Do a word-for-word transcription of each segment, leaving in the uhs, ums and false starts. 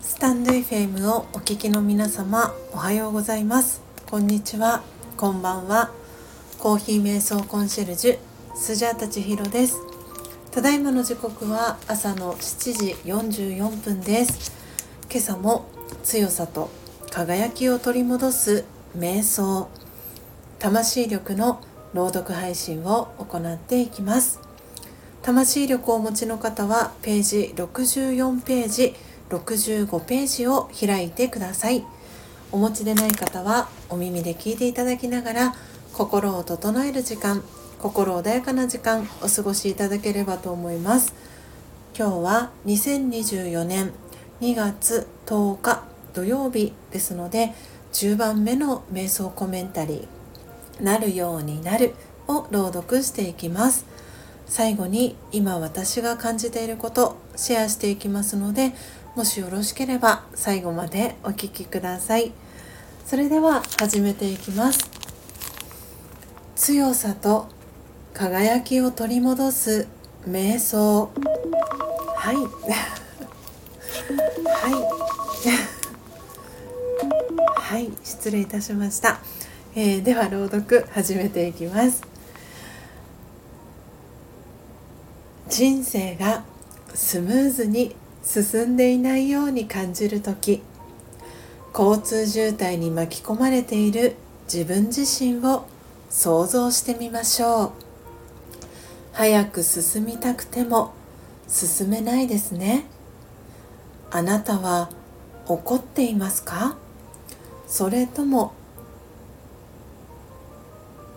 スタンド エフエム をお聞きの皆様、おはようございます。こんにちは、こんばんは。コーヒー瞑想コンシェルジュSujata千尋です。ただいまの時刻は朝のしちじよんじゅうよんぷんです。今朝も強さと輝きを取り戻す瞑想魂力の朗読配信を行っていきます。魂力をお持ちの方はページろくじゅうよんページろくじゅうごページを開いてください。お持ちでない方はお耳で聞いていただきながら心を整える時間、心穏やかな時間お過ごしいただければと思います。今日はにせんにじゅうよねんにがつとおか土曜日ですので、じゅうばんめの瞑想コメンタリーなるようになるを朗読していきます。最後に今私が感じていることシェアしていきますので、もしよろしければ最後までお聞きください。それでは始めていきます。強さと輝きを取り戻す瞑想。はいはいはい、失礼いたしました。えー、では朗読始めていきます。人生がスムーズに進んでいないように感じるとき、交通渋滞に巻き込まれている自分自身を想像してみましょう。早く進みたくても進めないですね。あなたは怒っていますか？それとも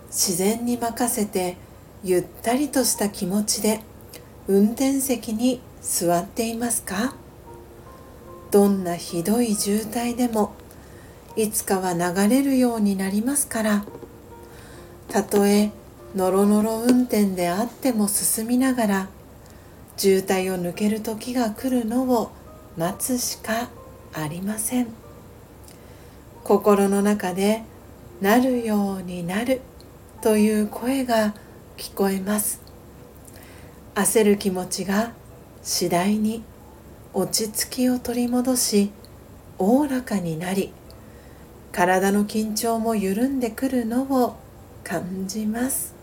自然に任せてゆったりとした気持ちで運転席に座っていますか？どんなひどい渋滞でもいつかは流れるようになりますから、たとえノロノロ運転であっても進みながら渋滞を抜ける時が来るのを待つしかありません。心の中でなるようになるという声が聞こえます。焦る気持ちが次第に落ち着きを取り戻し、おおらかになり、体の緊張も緩んでくるのを感じます。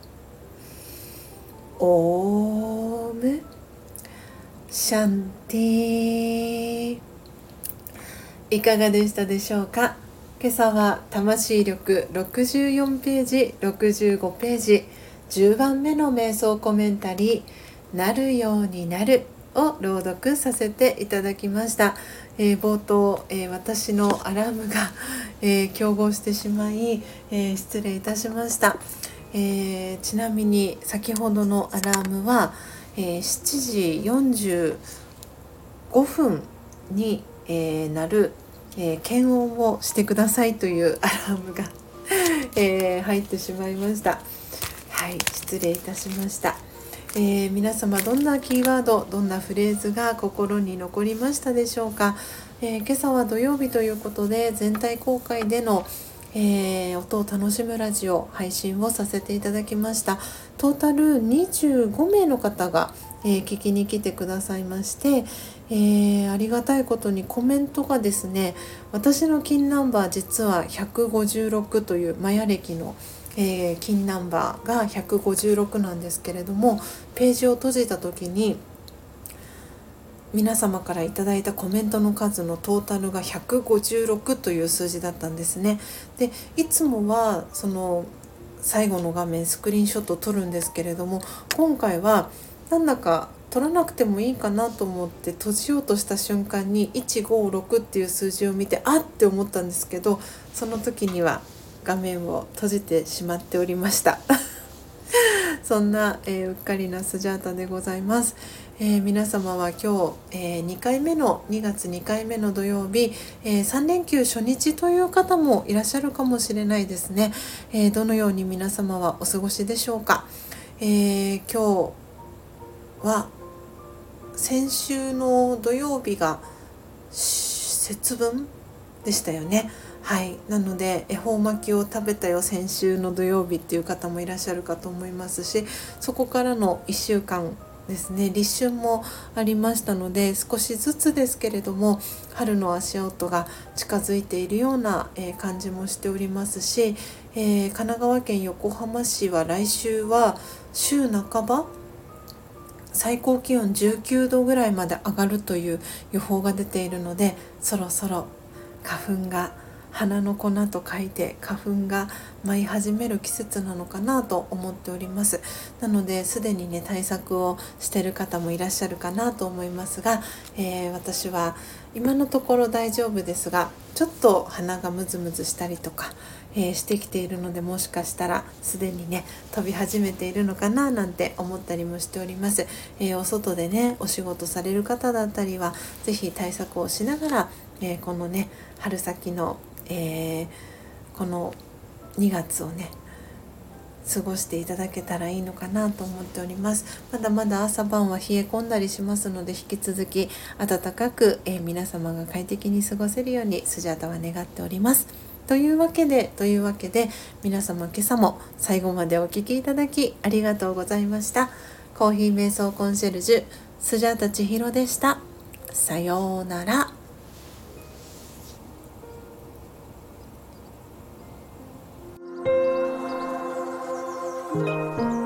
オームシャンティ。いかがでしたでしょうか？今朝は魂力ろくじゅうよんページろくじゅうごページじゅうばんめの瞑想コメンタリーなるようになるを朗読させていただきました。えー、冒頭、えー、私のアラームが、えー、競合してしまい、えー、失礼いたしました。えー、ちなみに先ほどのアラームは、えー、しちじよんじゅうごふんに、えー、なるえー、検温をしてくださいというアラームが、えー、入ってしまいました。はい、失礼いたしました。えー、皆様どんなキーワード、どんなフレーズが心に残りましたでしょうか？えー、今朝は土曜日ということで全体公開での、えー、音を楽しむラジオ配信をさせていただきました。トータルにじゅうごめいの方が、えー、聞きに来てくださいまして、えー、ありがたいことにコメントがですね、私の金ナンバー実はひゃくごじゅうろくというマヤ歴の、えー、金ナンバーがひゃくごじゅうろくなんですけれども、ページを閉じた時に皆様からいただいたコメントの数のトータルがひゃくごじゅうろくという数字だったんですね。で、いつもはその最後の画面スクリーンショットを撮るんですけれども、今回はなんだか撮らなくてもいいかなと思って閉じようとした瞬間にいちごろくっていう数字を見てあって思ったんですけど、その時には画面を閉じてしまっておりましたそんな、えー、うっかりなスジャータでございます。えー、皆様は今日、えー、にかいめのにがつにかいめの土曜日、えー、さんれんきゅう初日という方もいらっしゃるかもしれないですね。えー、どのように皆様はお過ごしでしょうか？えー、今日は先週の土曜日が節分でしたよね。はい、なので恵方巻きを食べたよ先週の土曜日っていう方もいらっしゃるかと思いますし、そこからのいっしゅうかんですね、立春もありましたので、少しずつですけれども春の足音が近づいているような、えー、感じもしておりますし、えー、神奈川県横浜市は来週は週半ば最高気温じゅうきゅうどぐらいまで上がるという予報が出ているので、そろそろ花粉が花の粉と書いて花粉が舞い始める季節なのかなと思っております。なので、すでにね対策をしている方もいらっしゃるかなと思いますが、えー、私は今のところ大丈夫ですが、ちょっと鼻がムズムズしたりとか、えー、してきているので、もしかしたらすでにね飛び始めているのかななんて思ったりもしております。えー、お外でねお仕事される方だったりは、ぜひ対策をしながら、えー、このね春先のえー、このにがつをね過ごしていただけたらいいのかなと思っております。まだまだ朝晩は冷え込んだりしますので、引き続き暖かく、えー、皆様が快適に過ごせるようにスジャタは願っております。というわけでというわけで皆様、今朝も最後までお聞きいただきありがとうございました。コーヒー瞑想コンシェルジュスジャタ千尋でした。さようなら。Thank you.